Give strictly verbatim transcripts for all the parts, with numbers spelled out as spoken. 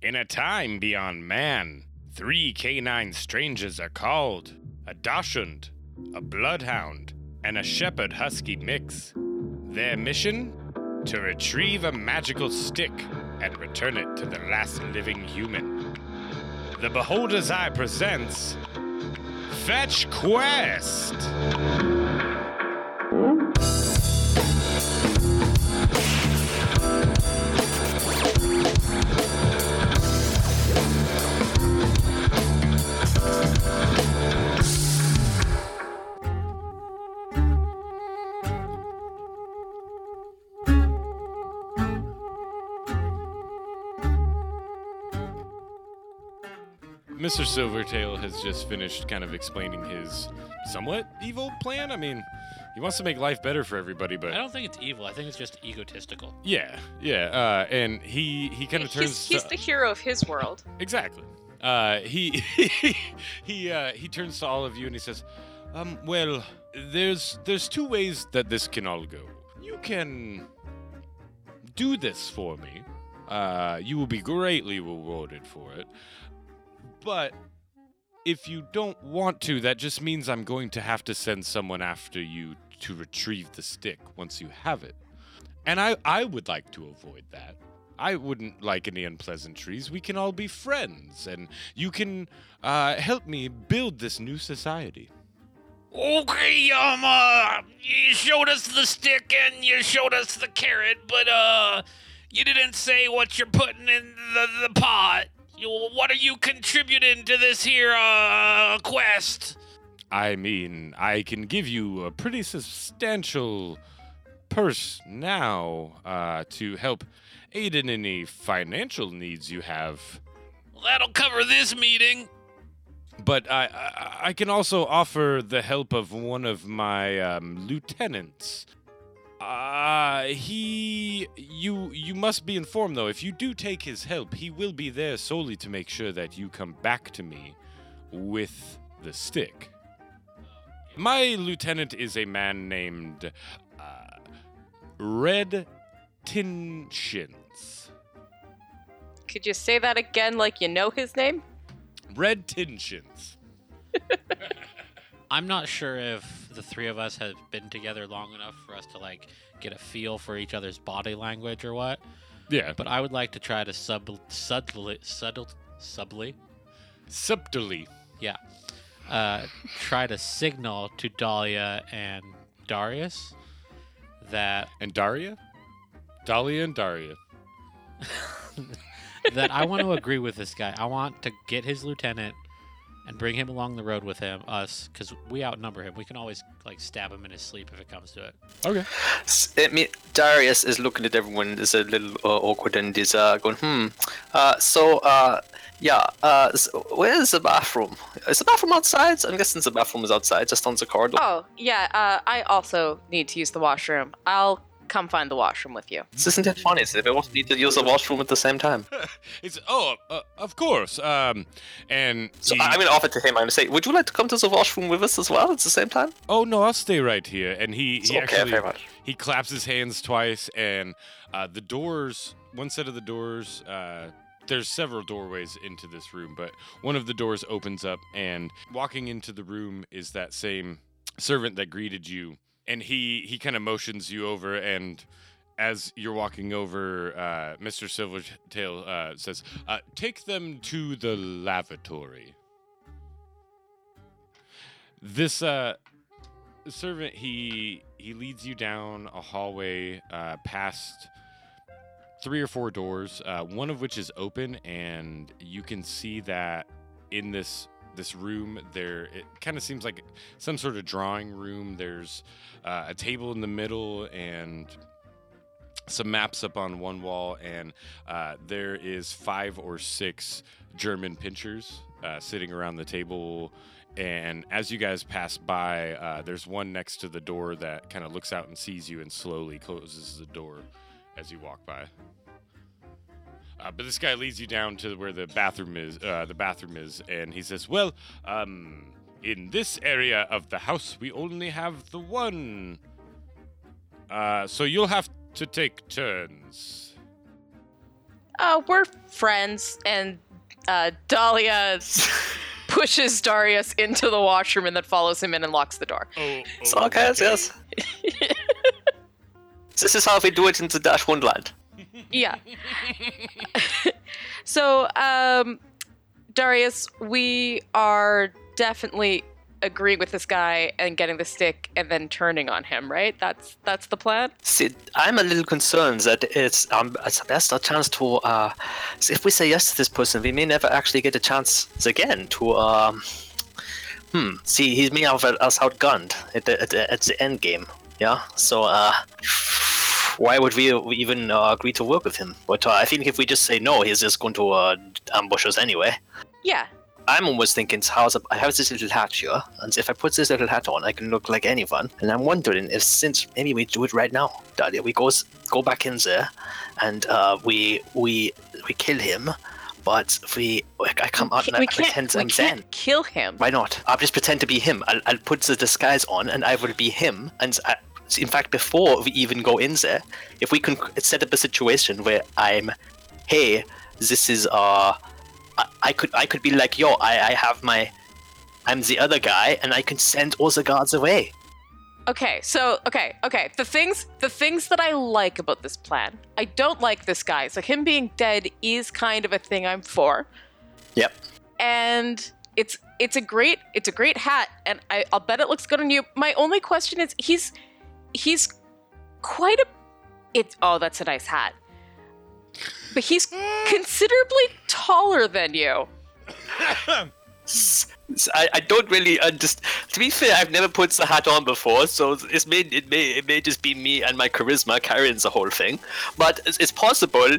In a time beyond man, three canine strangers are called, a Dachshund, a Bloodhound, and a Shepherd Husky mix. Their mission? To retrieve a magical stick and return it to the last living human. The Beholder's Eye presents Fetch Quest! Mister Silvertail has just finished kind of explaining his somewhat evil plan. I mean, he wants to make life better for everybody, but... I don't think it's evil. I think it's just egotistical. Yeah, yeah. Uh, and he, he kind of turns... He's, he's to... the hero of his world. Exactly. Uh, he he uh, he turns to all of you and he says, um, well, there's there's two ways that this can all go. You can do this for me. Uh, you will be greatly rewarded for it. But if you don't want to, that just means I'm going to have to send someone after you to retrieve the stick once you have it. And I, I would like to avoid that. I wouldn't like any unpleasantries. We can all be friends, and you can uh, help me build this new society. Okay, um, uh, you showed us the stick and you showed us the carrot, but uh, you didn't say what you're putting in the, the pot. What are you contributing to this here uh, quest? I mean, I can give you a pretty substantial purse now uh, to help aid in any financial needs you have. Well, that'll cover this meeting. But I, I, I can also offer the help of one of my um, lieutenants. Uh, he, you, you must be informed, though, if you do take his help, he will be there solely to make sure that you come back to me with the stick. My lieutenant is a man named, uh, Red Tenchins. Could you say that again like you know his name? Red Tenchins. I'm not sure if the three of us have been together long enough for us to, like, get a feel for each other's body language or what. Yeah. But I would like to try to sub, subtly, subtly, subtly, subtly. Yeah. Uh, try to signal to Dahlia and Darius that... And Dahlia? Dahlia and Dahlia. That I want to agree with this guy. I want to get his lieutenant... And bring him along the road with him, us, because we outnumber him. We can always, like, stab him in his sleep if it comes to it. Okay. It mean, Darius is looking at everyone and is a little uh, awkward and is uh, going, hmm. Uh, so, uh, yeah, uh, so where's the bathroom? Is the bathroom outside? I'm guessing the bathroom is outside, just on the corridor. Oh, yeah, uh, I also need to use the washroom. I'll come find the washroom with you. This isn't that funny. They both need to use the washroom at the same time. It's oh, uh, of course. Um, and so he... I'm gonna offer to him. I'm gonna say, would you like to come to the washroom with us as well at the same time? Oh no, I'll stay right here. And he, he okay, actually very much. He claps his hands twice, and uh, the doors. One set of the doors. Uh, there's several doorways into this room, but one of the doors opens up, and walking into the room is that same servant that greeted you. And he, he kind of motions you over, and as you're walking over, uh, Mister Silvertail uh, says, uh, take them to the lavatory. This uh, servant, he he leads you down a hallway uh, past three or four doors, uh, one of which is open, and you can see that in this This room, there it kind of seems like some sort of drawing room. There's uh, a table in the middle and some maps up on one wall, and uh, there is five or six German pinchers uh, sitting around the table. And as you guys pass by, uh, there's one next to the door that kind of looks out and sees you and slowly closes the door as you walk by. Uh, but this guy leads you down to where the bathroom is, uh, the bathroom is, and he says, well, um, in this area of the house, we only have the one. Uh, so you'll have to take turns. uh, we're friends, and uh, Dahlia pushes Darius into the washroom and then follows him in and locks the door. Oh, oh, so, okay, yes. This is how we do it in the Dash Wonderland. Yeah. So, um, Darius, we are definitely agreeing with this guy and getting the stick and then turning on him, right? That's that's the plan? See, I'm a little concerned that it's um, there's no chance to... Uh, if we say yes to this person, we may never actually get a chance again to... Um, hmm, see, he may have us outgunned at the, at the, at the end game, yeah? So, uh... why would we even uh, agree to work with him? But uh, I think if we just say no, he's just going to uh, ambush us anyway. Yeah. I'm always thinking, how's a, I have this little hat here, and if I put this little hat on, I can look like anyone. And I'm wondering if since maybe we do it right now, Dahlia, we goes go back in there, and uh, we we we kill him. But we, I come out and I pretend I'm Zen. We can't kill him. Why not? I'll just pretend to be him. I'll, I'll put the disguise on, and I will be him, and. I, In fact, before we even go in there, if we can set up a situation where I'm, hey, this is uh, I, I could I could be like, yo, I, I have my, I'm the other guy, and I can send all the guards away. Okay, so okay, okay. The things the things that I like about this plan, I don't like this guy. So him being dead is kind of a thing I'm for. Yep. And. It's it's a great it's a great hat, and I, I'll bet it looks good on you. My only question is he's he's quite a it. Oh, that's a nice hat, but he's considerably taller than you. I, I don't really understand. To be fair, I've never put the hat on before, so it's may it may it may just be me and my charisma carrying the whole thing, but it's, it's possible.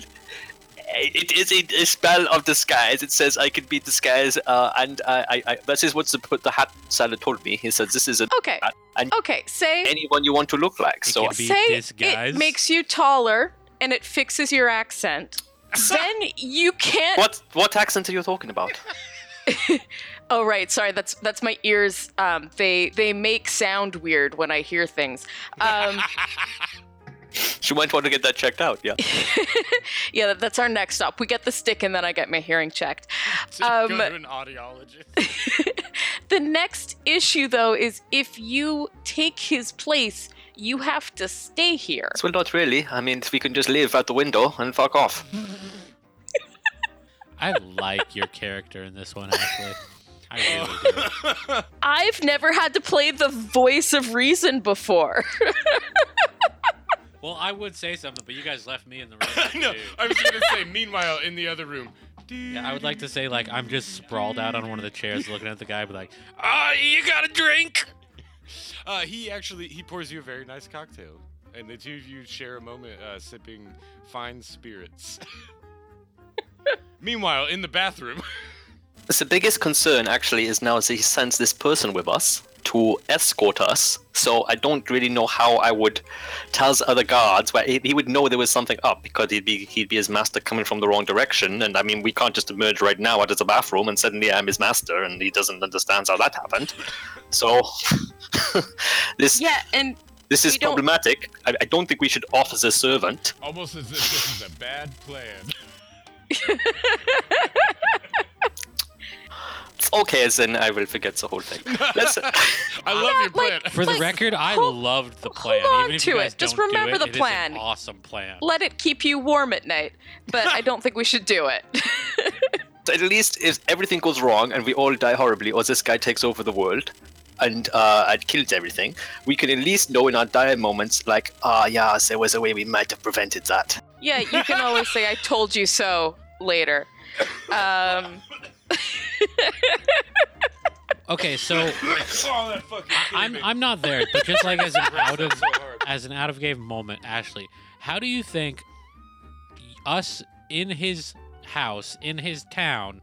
It is a, a spell of disguise. It says I can be disguised, uh, and I, I, I. This is what the, the hat seller told me. He said this is a okay. Hat, and okay, say anyone you want to look like. So it say disguised. It makes you taller, and it fixes your accent. Then you can't. What what accent are you talking about? Oh right, sorry. That's that's my ears. Um, they they make sound weird when I hear things. Um. She might want to get that checked out, yeah. Yeah, that's our next stop. We get the stick, and then I get my hearing checked. Um, Go to an audiologist. The next issue, though, is if you take his place, you have to stay here. Well, not really. I mean, we can just leave out the window and fuck off. I like your character in this one, actually. I really do. I've never had to play the voice of reason before. Well, I would say something, but you guys left me in the room. No, I was going to say, meanwhile, in the other room. Yeah, I would like to say, like, I'm just sprawled out on one of the chairs looking at the guy, but like, ah, oh, you got a drink? Uh, he actually, he pours you a very nice cocktail. And the two of you share a moment uh, sipping fine spirits. Meanwhile, in the bathroom. The biggest concern, actually, is now that he sends this person with us to escort us, so I don't really know how I would tell the other guards, but he would know there was something up because he'd be he'd be his master coming from the wrong direction, and I mean we can't just emerge right now out of the bathroom and suddenly I'm his master and he doesn't understand how that happened. So this yeah, and this is problematic. I, I don't think we should offer the servant. Almost as if this is a bad plan. Okay, then I will forget the whole thing. That's it. I love yeah, your plan. Like, For like, the record, I hold, loved the plan. Hold on Even if to you guys it. Just remember it, the it plan. Is an awesome plan. Let it keep you warm at night. But I don't think we should do it. At least if everything goes wrong and we all die horribly, or this guy takes over the world and uh, and kills everything, we can at least know in our dire moments, like, ah, oh, yeah, there was a way we might have prevented that. Yeah, you can always say, "I told you so" later. Um... Okay, so oh, I'm I'm not there, but just like as an out of as an out of game moment, Ashley, how do you think us in his house, in his town,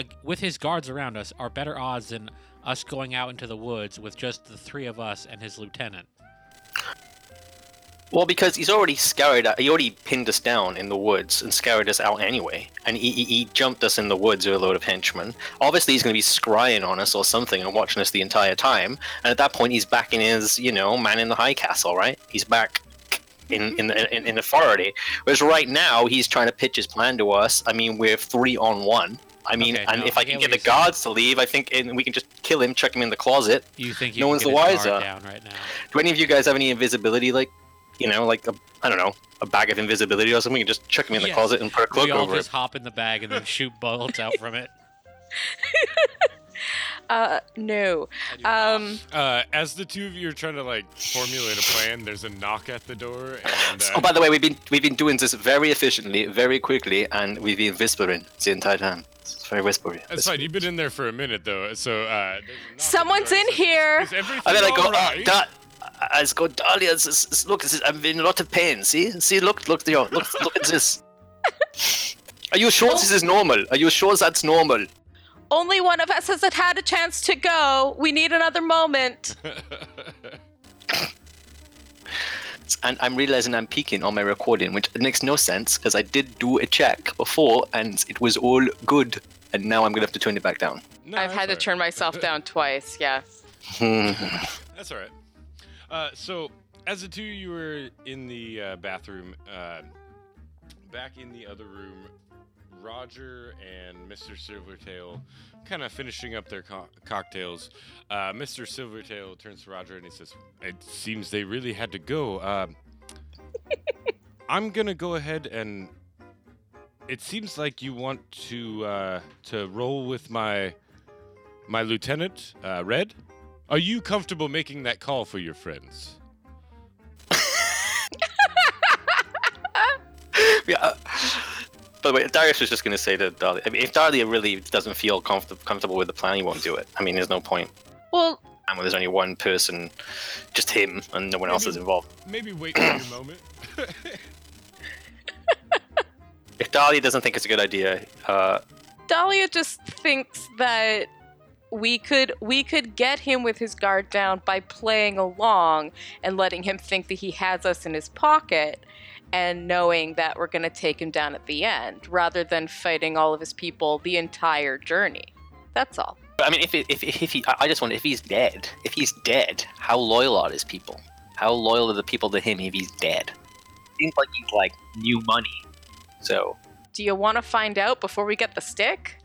uh, with his guards around us, are better odds than us going out into the woods with just the three of us and his lieutenant? Well, because he's already scoured, he already pinned us down in the woods and scoured us out anyway. And he, he, he jumped us in the woods with a load of henchmen. Obviously, he's going to be scrying on us or something and watching us the entire time. And at that point, he's back in his, you know, man in the high castle, right? He's back in in, in in authority. Whereas right now he's trying to pitch his plan to us. I mean, we're three on one. I mean, okay, and no, if I can get the guards to leave, I think and we can just kill him, chuck him in the closet. You think no one's the wiser? Down right now. Do any of you guys have any invisibility, like, you know, like a, I don't know, a bag of invisibility or something? You can just chuck him in the yes. closet and put a cloak over it. We all just it. hop in the bag and then shoot bolts out from it. Uh, no. Um, uh, as the two of you are trying to like formulate a plan, there's a knock at the door. And, uh, oh, by the way, we've been we've been doing this very efficiently, very quickly, and we've been whispering the entire time. It's very whispery. That's whispery. Fine. You've been in there for a minute though, so uh, someone's the door, in so here. Is, is and then I go, right? oh, da- I go, Dahlia, this, this, look, this, I'm in a lot of pain. See, see, look, look, you know, look, look at this. Are you sure oh. this is normal? Are you sure that's normal? Only one of us has had a chance to go. We need another moment. And I'm realizing I'm peeking on my recording, which makes no sense because I did do a check before and it was all good. And now I'm going to have to turn it back down. No, I've had right. to turn myself down twice, yeah. That's all right. Uh, so as the two, you were in the uh, bathroom, uh, back in the other room, Roger and Mister Silvertail kind of finishing up their co- cocktails. Uh, Mister Silvertail turns to Roger and he says, it seems they really had to go. Uh, I'm going to go ahead and it seems like you want to uh, to roll with my my lieutenant, uh, Red. Are you comfortable making that call for your friends? yeah. Uh... By the way, Darius was just going to say to Dahlia, I mean, if Dahlia really doesn't feel comfort- comfortable with the plan, he won't do it. I mean, there's no point. Well, I mean, there's only one person, just him, and no one maybe, else is involved. Maybe wait for your moment. If Dahlia doesn't think it's a good idea, uh... Dahlia just thinks that we could we could get him with his guard down by playing along and letting him think that he has us in his pocket. And knowing that we're going to take him down at the end, rather than fighting all of his people the entire journey. That's all. But I mean, if if if he, I just wonder if he's dead. If he's dead, how loyal are his people? How loyal are the people to him if he's dead? Seems like he's like new money. So. Do you want to find out before we get the stick?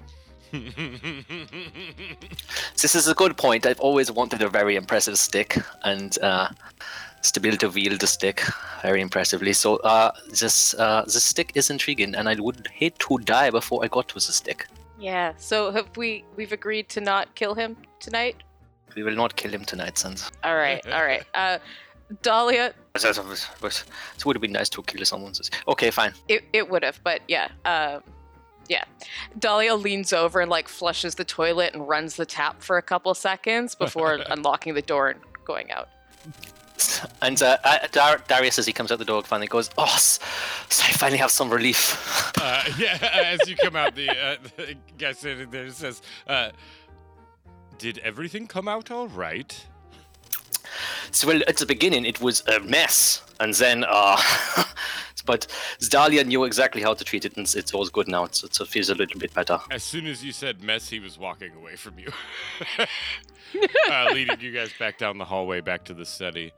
This is a good point. I've always wanted a very impressive stick, and. Uh, To be able to wield the stick very impressively. So uh, this uh, this stick is intriguing, and I would hate to die before I got to the stick. Yeah. So have we we've agreed to not kill him tonight? We will not kill him tonight, sons. All right. All right. Uh, Dahlia. It would have been nice to kill someone. Okay, fine. It it would have, but yeah. Uh, yeah. Dahlia leans over and like flushes the toilet and runs the tap for a couple seconds before unlocking the door and going out. And uh, Darius, as he comes out the door, finally goes, oh, so I finally have some relief. Uh, yeah, as you come out, the, uh, the guy sitting there says, uh, did everything come out all right? So, well, at the beginning, it was a mess. And then, uh, but Dahlia knew exactly how to treat it, and it's always good now. It so, so feels a little bit better. As soon as you said mess, he was walking away from you. uh, leading you guys back down the hallway, back to the study.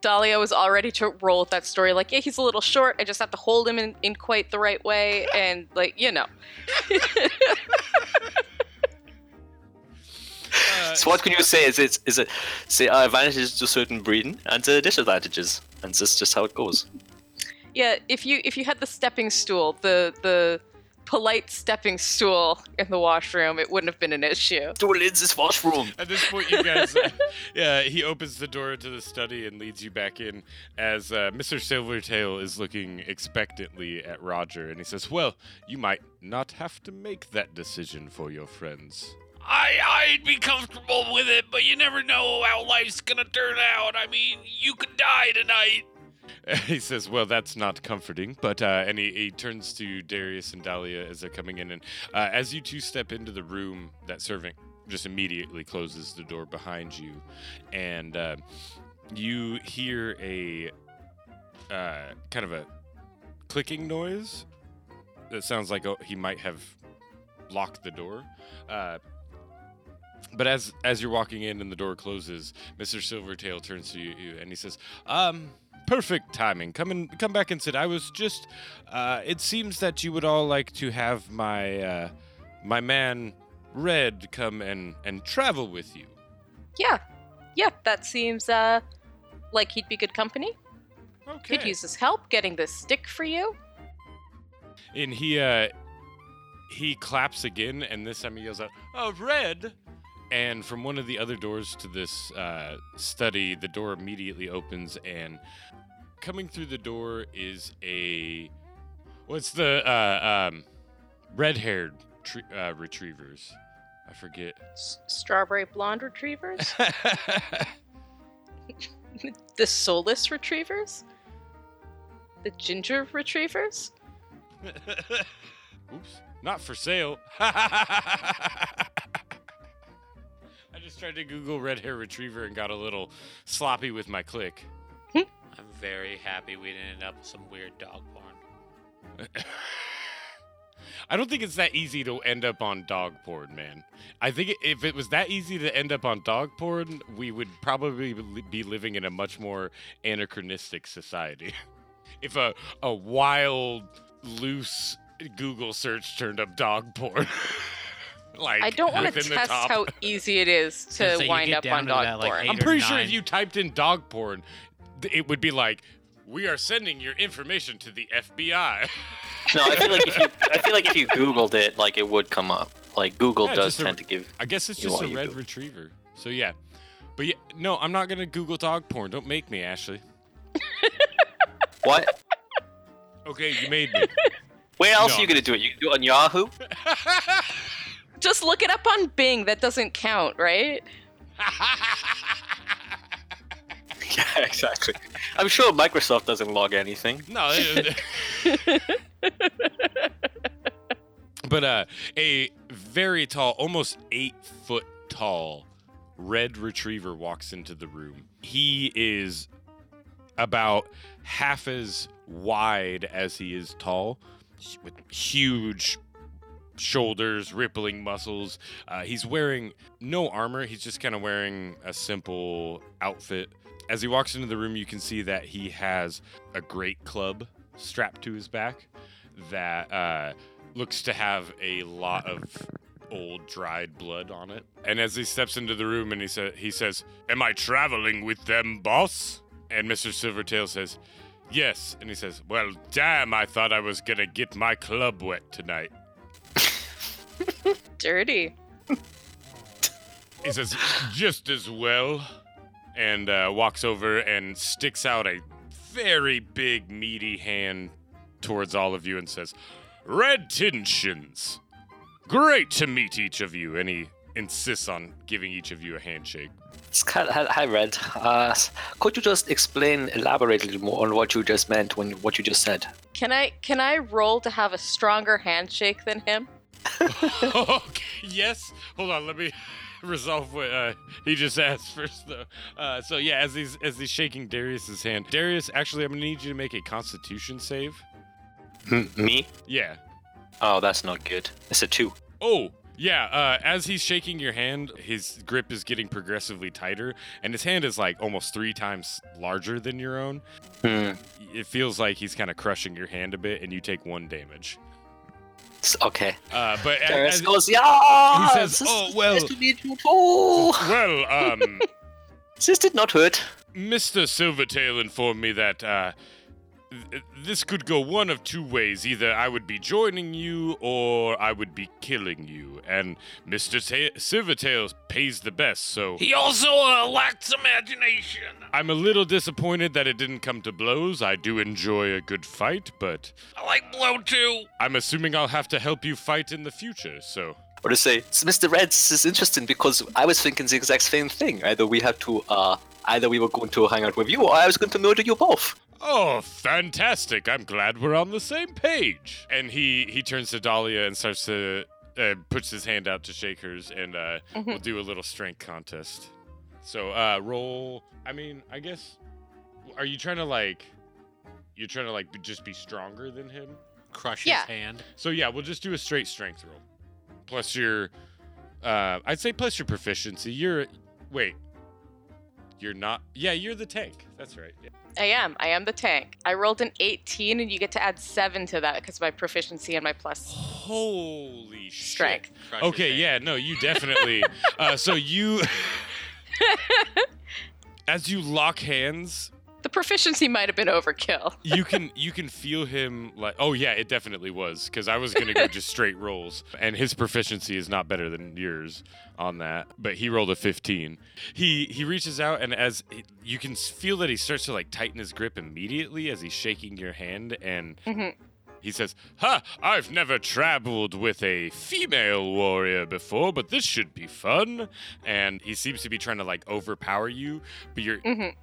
Dahlia was all ready to roll with that story. Like, yeah, he's a little short. I just have to hold him in, in quite the right way. And, like, you know. uh, so what can you say? Is it, is it say, uh, advantages to certain breeding and uh, disadvantages. And this is just how it goes. Yeah, if you if you had the stepping stool, the... the polite stepping stool in the washroom, it wouldn't have been an issue. Stool in this washroom. At this point, you guys, uh, yeah, he opens the door to the study and leads you back in as uh, Mister Silvertail is looking expectantly at Roger, and he says, well, you might not have to make that decision for your friends. I, I'd be comfortable with it, but you never know how life's gonna turn out. I mean, you could die tonight. He says, well, that's not comforting, but, uh, and he, he turns to Darius and Dahlia as they're coming in, and uh, as you two step into the room, that servant just immediately closes the door behind you, and uh, you hear a uh, kind of a clicking noise that sounds like he might have locked the door, uh, but as, as you're walking in and the door closes, Mister Silvertail turns to you and he says, um... perfect timing. Come in, come back and sit. I was just... Uh, it seems that you would all like to have my uh, my man, Red, come and, and travel with you. Yeah. Yeah, that seems uh, like he'd be good company. Okay. Could use his help getting this stick for you. And he uh, he claps again, and this time he yells out, "Oh, Red!" And from one of the other doors to this uh, study, the door immediately opens, and coming through the door is a... What's the uh, um, red-haired tre- uh, retrievers? I forget. S- strawberry blonde retrievers? The soulless retrievers? The ginger retrievers? Oops. Not for sale. I just tried to Google red hair retriever and got a little sloppy with my click. I'm very happy we didn't end up with some weird dog porn. I don't think it's that easy to end up on dog porn, man. I think if it was that easy to end up on dog porn, we would probably be living in a much more anachronistic society. If a, a wild, loose Google search turned up dog porn... Like, I don't want to test how easy it is to so wind up on dog that, like, porn. I'm pretty sure if you typed in dog porn, it would be like, "We are sending your information to the F B I." No, I feel like if you, I feel like if you Googled it, like it would come up. Like Google yeah, does tend a, to give. I guess it's just a red retriever. So yeah, but yeah, no, I'm not gonna Google dog porn. Don't make me, Ashley. What? Okay, you made me. Where else no. are you gonna do it? You can do it on Yahoo. Just look it up on Bing. That doesn't count, right? Yeah, exactly. I'm sure Microsoft doesn't log anything. No. But uh, a very tall, almost eight foot tall, red retriever walks into the room. He is about half as wide as he is tall, with huge shoulders, rippling muscles. Uh, he's wearing no armor. He's just kind of wearing a simple outfit. As he walks into the room, you can see that he has a great club strapped to his back that uh, looks to have a lot of old dried blood on it. And as he steps into the room and he, sa- he says, "Am I traveling with them, boss?" And Mister Silvertail says, "Yes." And he says, "Well, damn, I thought I was going to get my club wet tonight." Dirty. He says, "Just as well," and uh, walks over and sticks out a very big, meaty hand towards all of you and says, "Red Tenchins, great to meet each of you," and he insists on giving each of you a handshake. Hi, Red. Uh, could you just explain, elaborate a little more on what you just meant when what you just said? Can I can I roll to have a stronger handshake than him? Okay, yes. Hold on, let me resolve what uh, he just asked first, though. Uh, so yeah, as he's as he's shaking Darius's hand, Darius, actually, I'm gonna need you to make a Constitution save. Me? Yeah. Oh, that's not good. It's a two. Oh, yeah. Uh, as he's shaking your hand, his grip is getting progressively tighter, and his hand is like almost three times larger than your own. Hmm. It feels like he's kind of crushing your hand a bit, and you take one damage. Okay. Uh, but Darius as, goes, "Yeah!" He says, "Oh, well... nice to meet you too." Well, um... this did not hurt. Mister Silvertail informed me that uh, th- this could go one of two ways. Either I would be joining you, or I would be killing you. And Mister Ta- Silvertail pays the best, so... He also uh, lacks imagination. I'm a little disappointed that it didn't come to blows. I do enjoy a good fight, but... I like blow, too. I'm assuming I'll have to help you fight in the future, so... Or to say, Mister Red, this is interesting, because I was thinking the exact same thing. Either we had to, uh... Either we were going to hang out with you, or I was going to murder you both. Oh, fantastic. I'm glad we're on the same page. And he, he turns to Dahlia and starts to... Uh, puts his hand out to shake hers, and uh, mm-hmm. we'll do a little strength contest. So, uh, roll... I mean, I guess... Are you trying to, like... You're trying to, like, just be stronger than him? Crush yeah. his hand? So, yeah, we'll just do a straight strength roll. Plus your... Uh, I'd say plus your proficiency. You're... Wait. You're not. Yeah, you're the tank. That's right. Yeah. I am. I am the tank. I rolled an eighteen, and you get to add seven to that because of my proficiency and my plus. Holy strength. Shit. Okay, yeah, no, you definitely. uh, so you, as you lock hands. The proficiency might have been overkill. you can you can feel him like, oh yeah, it definitely was, because I was going to go just straight rolls, and his proficiency is not better than yours on that, but he rolled a fifteen. He he reaches out, and as it, you can feel that he starts to like tighten his grip immediately as he's shaking your hand, and mm-hmm. he says, "Ha, I've never traveled with a female warrior before, but this should be fun." And he seems to be trying to like overpower you, but you're mm-hmm.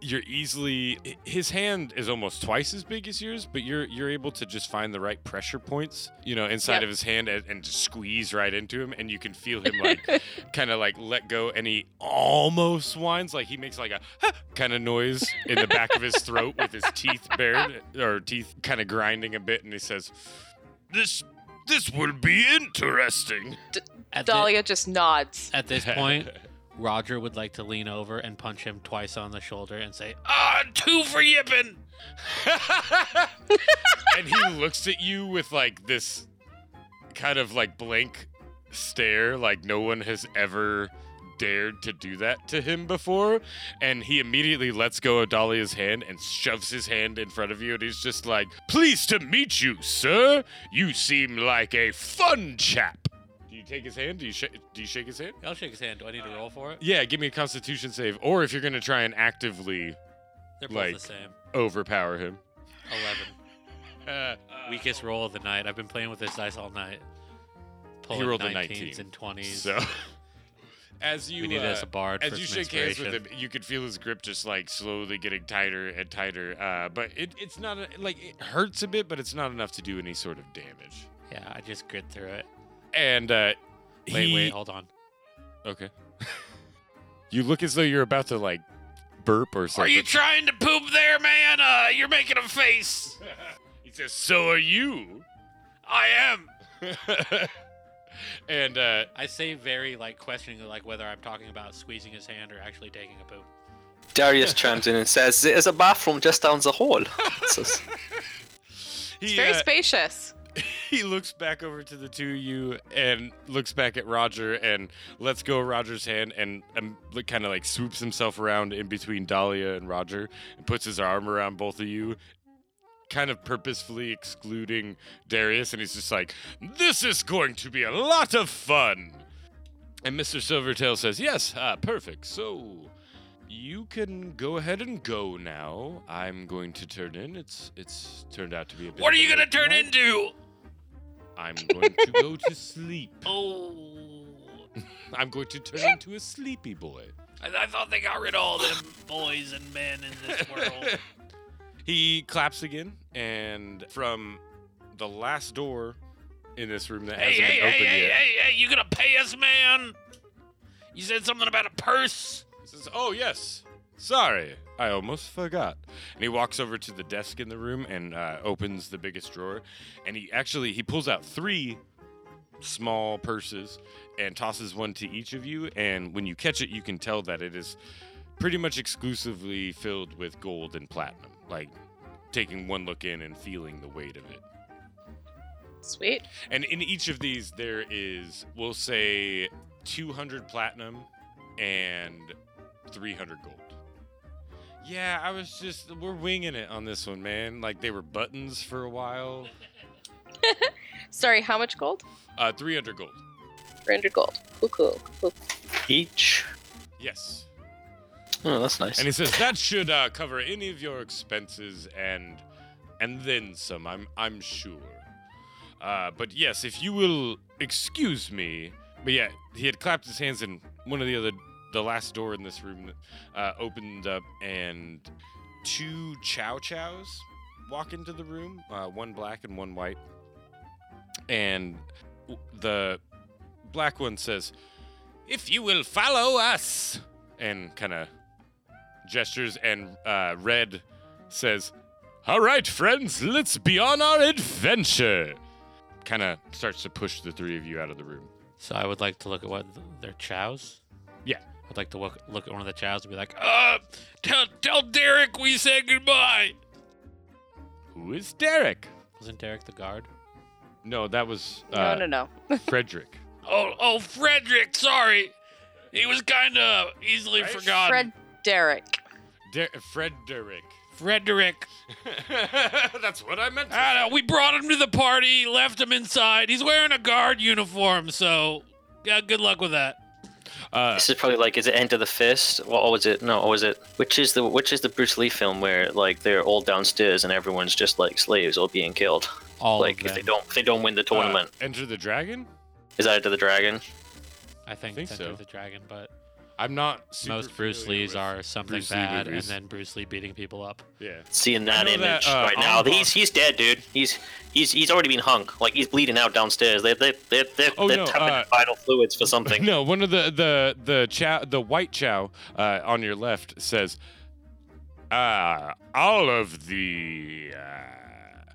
You're easily, his hand is almost twice as big as yours, but you're you're able to just find the right pressure points, you know, inside yep. of his hand, and, and just squeeze right into him, and you can feel him like kind of like let go, and he almost whines, like he makes like a huh, kind of noise in the back of his throat with his teeth bared, or teeth kind of grinding a bit, and he says, "This this will be interesting." D- Dahlia the, just nods. At this point, Roger would like to lean over and punch him twice on the shoulder and say, "Ah, two for yippin'!" And he looks at you with like this kind of like blank stare, like no one has ever dared to do that to him before. And he immediately lets go of Dahlia's hand and shoves his hand in front of you, and he's just like, "Pleased to meet you, sir. You seem like a fun chap." Take his hand? Do you, sh- do you shake his hand? I'll shake his hand. Do I need to roll for it? Yeah, give me a Constitution save. Or if you're going to try and actively, they're both like, the same. Overpower him. eleven. Uh, Weakest uh, roll of the night. I've been playing with this dice all night. Pulling he rolled nineteens a nineteen. And twenties. So, as you, we need uh, as a bard as for you shake hands with him, you can feel his grip just like slowly getting tighter and tighter. Uh, but it, it's not, a, like, it hurts a bit, but it's not enough to do any sort of damage. Yeah, I just grit through it. And uh, wait, he... wait, hold on. Okay. You look as though you're about to like burp or something. "Are you trying to poop there, man? Uh, you're making a face." He says, "So are you." "I am." And uh, I say very like questioningly, like whether I'm talking about squeezing his hand or actually taking a poop. Darius chimes in and says, "There's a bathroom just down the hall." It's he, very uh, spacious. He looks back over to the two of you and looks back at Roger and lets go of Roger's hand and um, kind of like swoops himself around in between Dahlia and Roger and puts his arm around both of you, kind of purposefully excluding Darius. And he's just like, "This is going to be a lot of fun." And Mister Silvertail says, "Yes, ah, perfect. So you can go ahead and go now. I'm going to turn in. It's it's turned out to be a bit." "What are you going to turn tonight? into? "I'm going to go to sleep." "Oh. I'm going to turn into a sleepy boy." I, I thought they got rid of all them boys and men in this world. He claps again, and from the last door in this room that hey, hasn't hey, been hey, opened hey, yet. Hey, hey, hey, you gonna pay us, man? You said something about a purse. He says, "Oh, yes. Sorry, I almost forgot." And he walks over to the desk in the room and uh, opens the biggest drawer. And he actually, he pulls out three small purses and tosses one to each of you. And when you catch it, you can tell that it is pretty much exclusively filled with gold and platinum. Like, taking one look in and feeling the weight of it. Sweet. And in each of these, there is, we'll say, two hundred platinum and three hundred gold. Yeah, I was just, we're winging it on this one, man. Like, they were buttons for a while. Sorry, how much gold? Uh, three hundred gold. three hundred gold. Cool, cool, cool. Each? Yes. Oh, that's nice. And he says, "That should uh, cover any of your expenses and and then some, I'm I'm sure. Uh, but yes, if you will excuse me." But yeah, he had clapped his hands in one of the other The last door in this room uh, opened up, and two chow chows walk into the room, uh, one black and one white. And the black one says, "If you will follow us," and kind of gestures, and uh, red says, "All right, friends, let's be on our adventure." Kind of starts to push the three of you out of the room. So I would like to look at what their chows. Yeah. I'd like to look, look at one of the childs and be like, uh, tell, tell Derek we said goodbye. Who is Derek? Wasn't Derek the guard? No, that was... Uh, no, no, no. Frederick. Oh, oh, Frederick, sorry. He was kind of easily right? forgotten. Fred Derek. Der- Frederick. Frederick. That's what I meant to I don't know. We brought him to the party, left him inside. He's wearing a guard uniform, so yeah, good luck with that. Uh, this is probably like, is it End of the Fist? What, what was it? No, what was it? Which is the which is the Bruce Lee film where like they're all downstairs and everyone's just like slaves all being killed? All like of them. If they don't if they don't win the tournament. Uh, Enter the Dragon? Is that Enter the Dragon? I think, I think it's Enter so. the Dragon, but I'm not super most Bruce Lees are something Bruce bad, and then Bruce Lee beating people up. Yeah, seeing that image that, uh, right now, he's he's dead, dude. He's he's he's already been hung. Like he's bleeding out downstairs. They they they they oh, they're no, tapping uh, vital fluids for something. No, one of the the the chow, the white chow uh, on your left says, uh, all of the uh,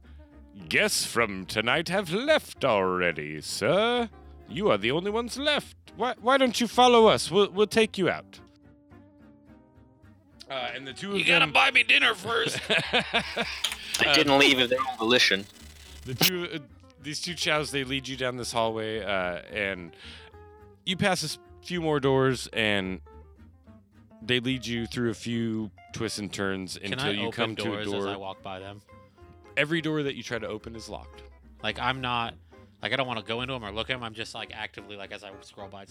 guests from tonight have left already, sir. You are the only ones left. Why, why don't you follow us? We'll we'll take you out. Uh, and the two of you them... gotta buy me dinner first. They didn't uh, leave of their own volition. The two, uh, these two chows, they lead you down this hallway, uh, and you pass a few more doors, and they lead you through a few twists and turns Can until I you open come doors to a door. As I walk by them, every door that you try to open is locked. Like I'm not. Like, I don't want to go into them or look at them. I'm just, like, actively, like, as I scroll by,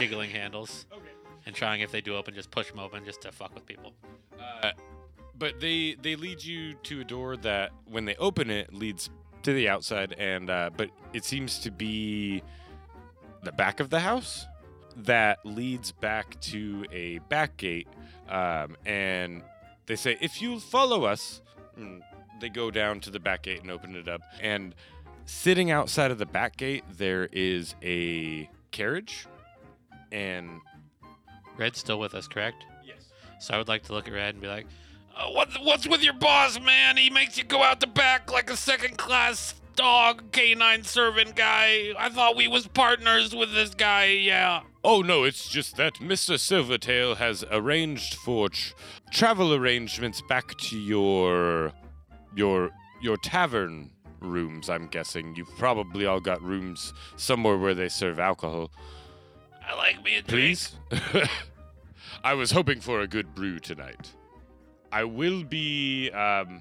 jiggling handles. Okay. And trying, if they do open, just push them open just to fuck with people. Uh, but they they lead you to a door that, when they open it, leads to the outside. and uh, But it seems to be the back of the house that leads back to a back gate. Um, and they say, if you'll follow us, they go down to the back gate and open it up. And... sitting outside of the back gate, there is a carriage, and... Red's still with us, correct? Yes. So I would like to look at Red and be like, uh, what, what's with your boss, man? He makes you go out the back like a second-class dog, canine servant guy. I thought we was partners with this guy, yeah. Oh, no, it's just that Mister Silvertail has arranged for tr- travel arrangements back to your... your... your tavern... rooms, I'm guessing. You've probably all got rooms somewhere where they serve alcohol. I like me a drink. Please? I was hoping for a good brew tonight. I will be um,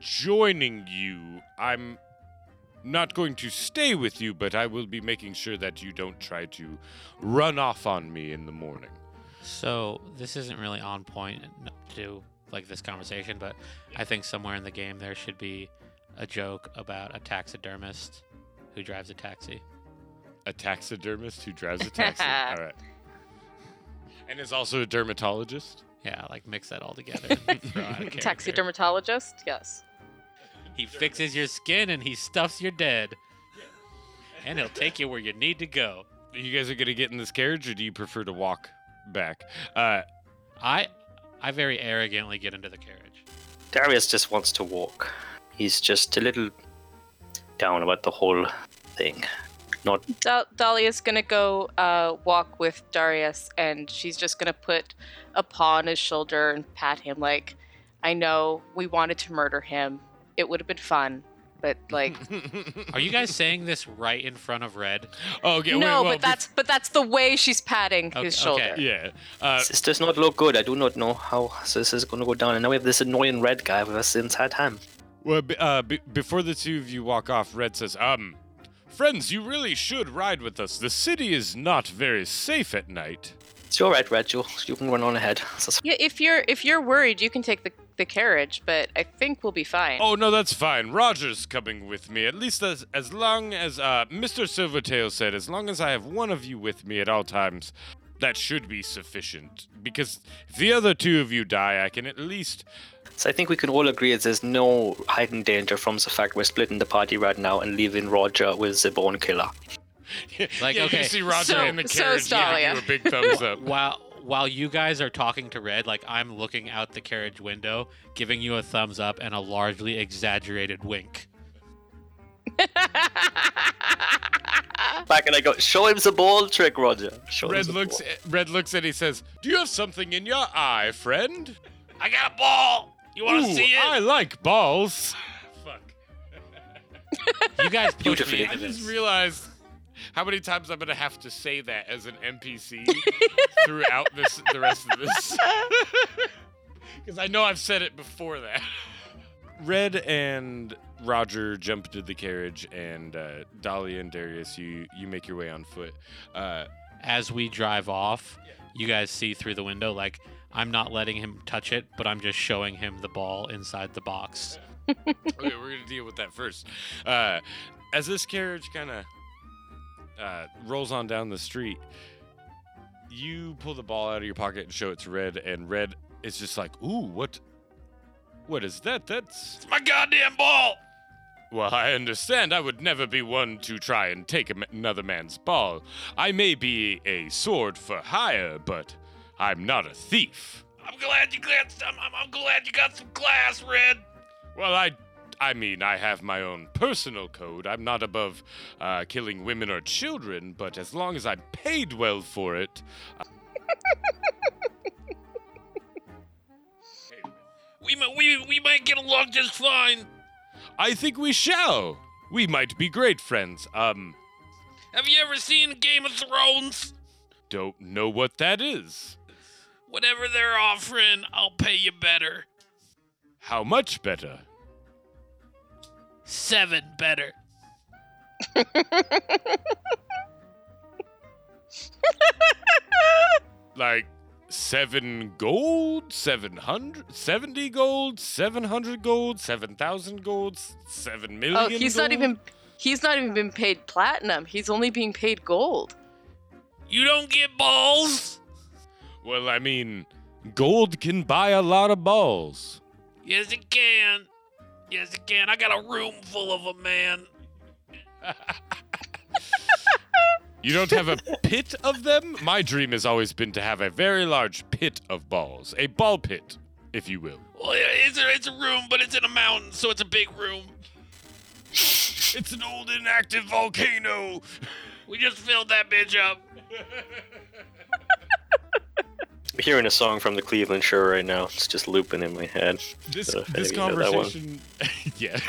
joining you. I'm not going to stay with you, but I will be making sure that you don't try to run off on me in the morning. So this isn't really on point to like this conversation, but I think somewhere in the game there should be a joke about a taxidermist who drives a taxi. A taxidermist who drives a taxi? All right. And is also a dermatologist? Yeah, like mix that all together. Taxi dermatologist? Yes. He fixes your skin and he stuffs your dead. And he'll take you where you need to go. You guys are going to get in this carriage, or do you prefer to walk back? Uh, I, I very arrogantly get into the carriage. Darius just wants to walk. He's just a little down about the whole thing. Not da- Dahlia's gonna go uh, walk with Darius, and she's just gonna put a paw on his shoulder and pat him like, I know we wanted to murder him. It would have been fun, but like. Are you guys saying this right in front of Red? Oh, okay. No, wait, well, but that's but that's the way she's patting okay, his shoulder. Okay. Yeah. Uh, this does not look good. I do not know how this is gonna go down, and now we have this annoying Red guy with us the entire time. Well, uh, b- before the two of you walk off, Red says, um, friends, you really should ride with us. The city is not very safe at night. It's all right, Red. You you can run on ahead. Yeah, if you're if you're worried, you can take the, the carriage, but I think we'll be fine. Oh, no, that's fine. Roger's coming with me. At least as, as long as uh, Mister Silvertail said, as long as I have one of you with me at all times, that should be sufficient. Because if the other two of you die, I can at least... So I think we can all agree that there's no heightened danger from the fact we're splitting the party right now and leaving Roger with the bone killer. Like, yeah, okay. You see Roger so, in the carriage so giving you a big thumbs up. While while you guys are talking to Red, like I'm looking out the carriage window, giving you a thumbs up and a largely exaggerated wink. step back and I go, show him the ball trick, Roger. Show Red him the looks. Ball. Red looks and he says, "Do you have something in your eye, friend?" I got a ball. You want to see it? I like balls. Fuck. You guys pushed me. I just realized how many times I'm gonna have to say that as an N P C throughout this, the rest of this, because I know I've said it before that. Red and Roger jump into the carriage, and uh, Dahlia and Darius, you you make your way on foot. Uh, As we drive off, yeah. You guys see through the window, like, I'm not letting him touch it, but I'm just showing him the ball inside the box. Okay, we're going to deal with that first. Uh, as this carriage kind of uh, rolls on down the street, you pull the ball out of your pocket and show it to Red, and Red is just like, ooh, what... What is that? That's... It's my goddamn ball! Well, I understand. I would never be one to try and take another man's ball. I may be a sword for hire, but I'm not a thief. I'm glad you glanced... I'm, I'm, I'm glad you got some class, Red. Well, I... I mean, I have my own personal code. I'm not above uh, killing women or children, but as long as I'm paid well for it... I- We, we, we might get along just fine. I think we shall. We might be great friends. Um, Have you ever seen Game of Thrones? Don't know what that is. Whatever they're offering, I'll pay you better. How much better? Seven better. Like... Seven gold, seven hundred, seventy gold, seven hundred gold, seven thousand gold, seven million. Oh, he's gold? not even—he's not even been paid platinum. He's only being paid gold. You don't get balls. Well, I mean, gold can buy a lot of balls. Yes, it can. Yes, it can. I got a room full of them, man. You don't have a pit of them? My dream has always been to have a very large pit of balls. A ball pit, if you will. Well, it's a, it's a room, but it's in a mountain, so it's a big room. It's an old inactive volcano. We just filled that bitch up. I'm hearing a song from the Cleveland Show right now. It's just looping in my head. This, so this conversation... Yeah.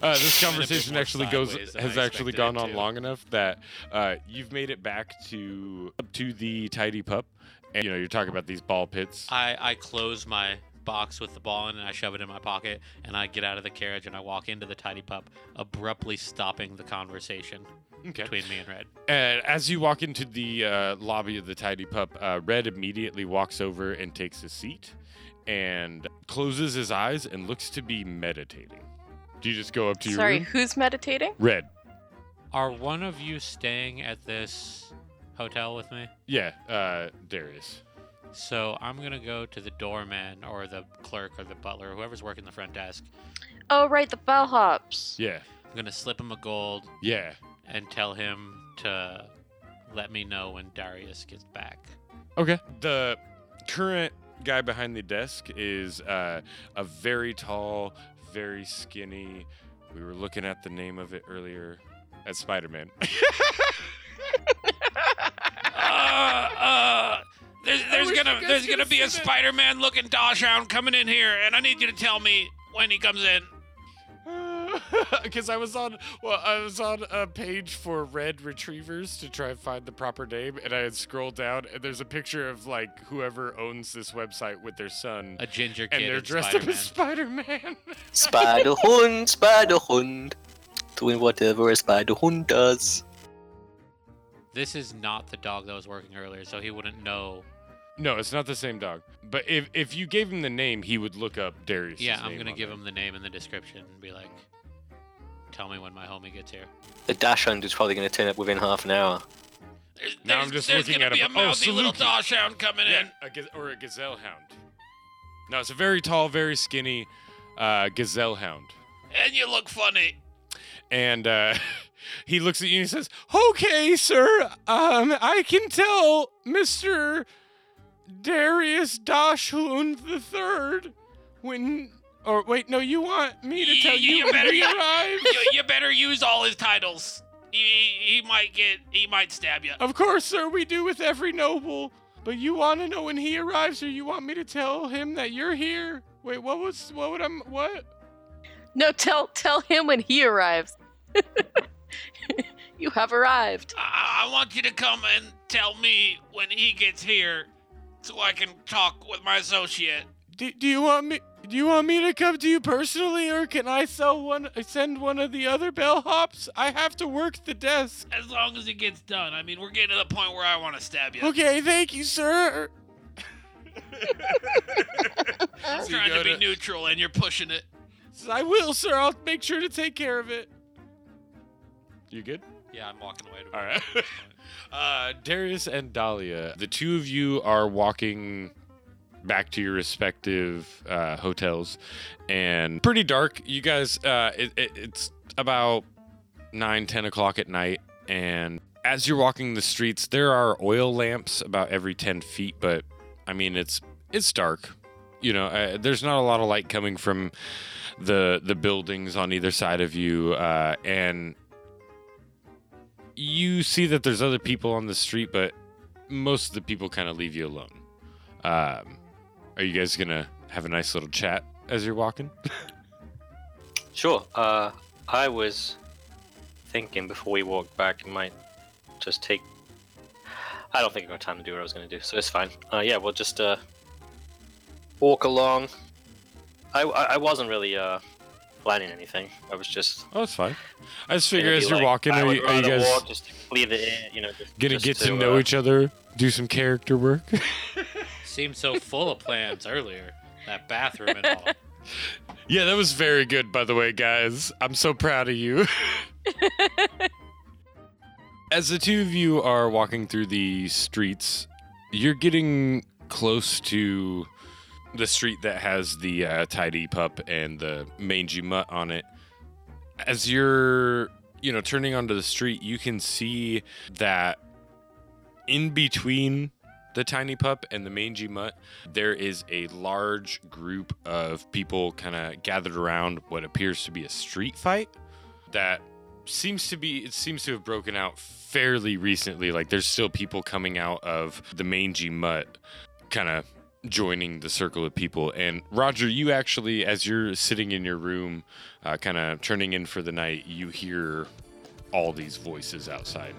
Uh, this conversation actually goes has actually gone on long enough that uh, you've made it back to up to the Tidy Pup. And, you know, you're talking about these ball pits. I, I close my box with the ball in and I shove it in my pocket. And I get out of the carriage and I walk into the Tidy Pup, abruptly stopping the conversation okay. between me and Red. And as you walk into the uh, lobby of the Tidy Pup, uh, Red immediately walks over and takes a seat and closes his eyes and looks to be meditating. Do you just go up to your Sorry, room? Who's meditating? Red. Are one of you staying at this hotel with me? Yeah, uh, Darius. So I'm going to go to the doorman or the clerk or the butler, whoever's working the front desk. Oh, right, the bellhops. Yeah. I'm going to slip him a gold. Yeah. And tell him to let me know when Darius gets back. Okay. The current guy behind the desk is uh, a very tall... very skinny. We were looking at the name of it earlier. As Spider-Man. uh, uh, there's there's gonna there's gonna be a it. Spider-Man looking dachshund coming in here, and I need you to tell me when he comes in. Because I was on well, I was on a page for Red Retrievers to try and find the proper name, and I had scrolled down, and there's a picture of like whoever owns this website with their son, a ginger kid, and they're and dressed Spider-Man. Up as Spider-Man. Spider-Hund, Spider-Hund, doing whatever a Spider-Hund does. This is not the dog that was working earlier, so he wouldn't know. No, it's not the same dog. But if if you gave him the name, he would look up Darius. Yeah, I'm gonna give that. him the name in the description and be like, tell me when my homie gets here. The dachshund is probably going to turn up within half an hour. There's, there's, now I'm just there's looking at him. There's going to be a mouthy oh, little dachshund coming yeah, in. A gaz- or a gazelle hound. No, it's a very tall, very skinny uh, gazelle hound. And you look funny. And uh, he looks at you and he says, "Okay, sir, um, I can tell Mister Darius Dashhound the Third when... Or wait, no, you want me to tell you, you, you better, when he arrives? You, you better use all his titles. He, he might get, he might stab you. Of course, sir, we do with every noble. But you want to know when he arrives, or you want me to tell him that you're here? Wait, what was, what would I, what? No, tell, tell him when he arrives. You have arrived. I, I want you to come and tell me when he gets here, so I can talk with my associate. Do, do you want me? Do you want me to come to you personally, or can I sell one, send one of the other bellhops? I have to work the desk. As long as it gets done. I mean, we're getting to the point where I want to stab you. Okay, thank you, sir. I'm trying to be to... neutral, and you're pushing it. I will, sir. I'll make sure to take care of it. You good? Yeah, I'm walking away. All right. uh, Darius and Dahlia, the two of you are walking back to your respective uh, hotels, and pretty dark. You guys, uh, it, it, it's about nine, ten o'clock at night, and as you're walking the streets, there are oil lamps about every ten feet. But I mean, it's it's dark. You know, uh, there's not a lot of light coming from the the buildings on either side of you, uh, and you see that there's other people on the street, but most of the people kind of leave you alone. Um, Are you guys gonna have a nice little chat as you're walking? Sure. Uh, I was thinking before we walked back, it might just take. I don't think I got time to do what I was gonna do, so it's fine. Uh, yeah, we'll just uh, walk along. I, I I wasn't really uh planning anything. I was just. Oh, that's fine. I just figure as you're like, walking, are, are you guys walk, just leave it in, you know, just, gonna just get to, to know uh, each other, do some character work? Seemed so full of plans earlier. That bathroom and all. Yeah, that was very good, by the way, guys. I'm so proud of you. As the two of you are walking through the streets, you're getting close to the street that has the uh, Tidy Pup and the Mangy Mutt on it. As you're, you know, turning onto the street, you can see that in between the Tiny Pup and the Mangy Mutt, there is a large group of people kind of gathered around what appears to be a street fight that seems to be, it seems to have broken out fairly recently. Like, there's still people coming out of the Mangy Mutt kind of joining the circle of people. And Roger, you actually, as you're sitting in your room, uh, kind of turning in for the night, you hear all these voices outside.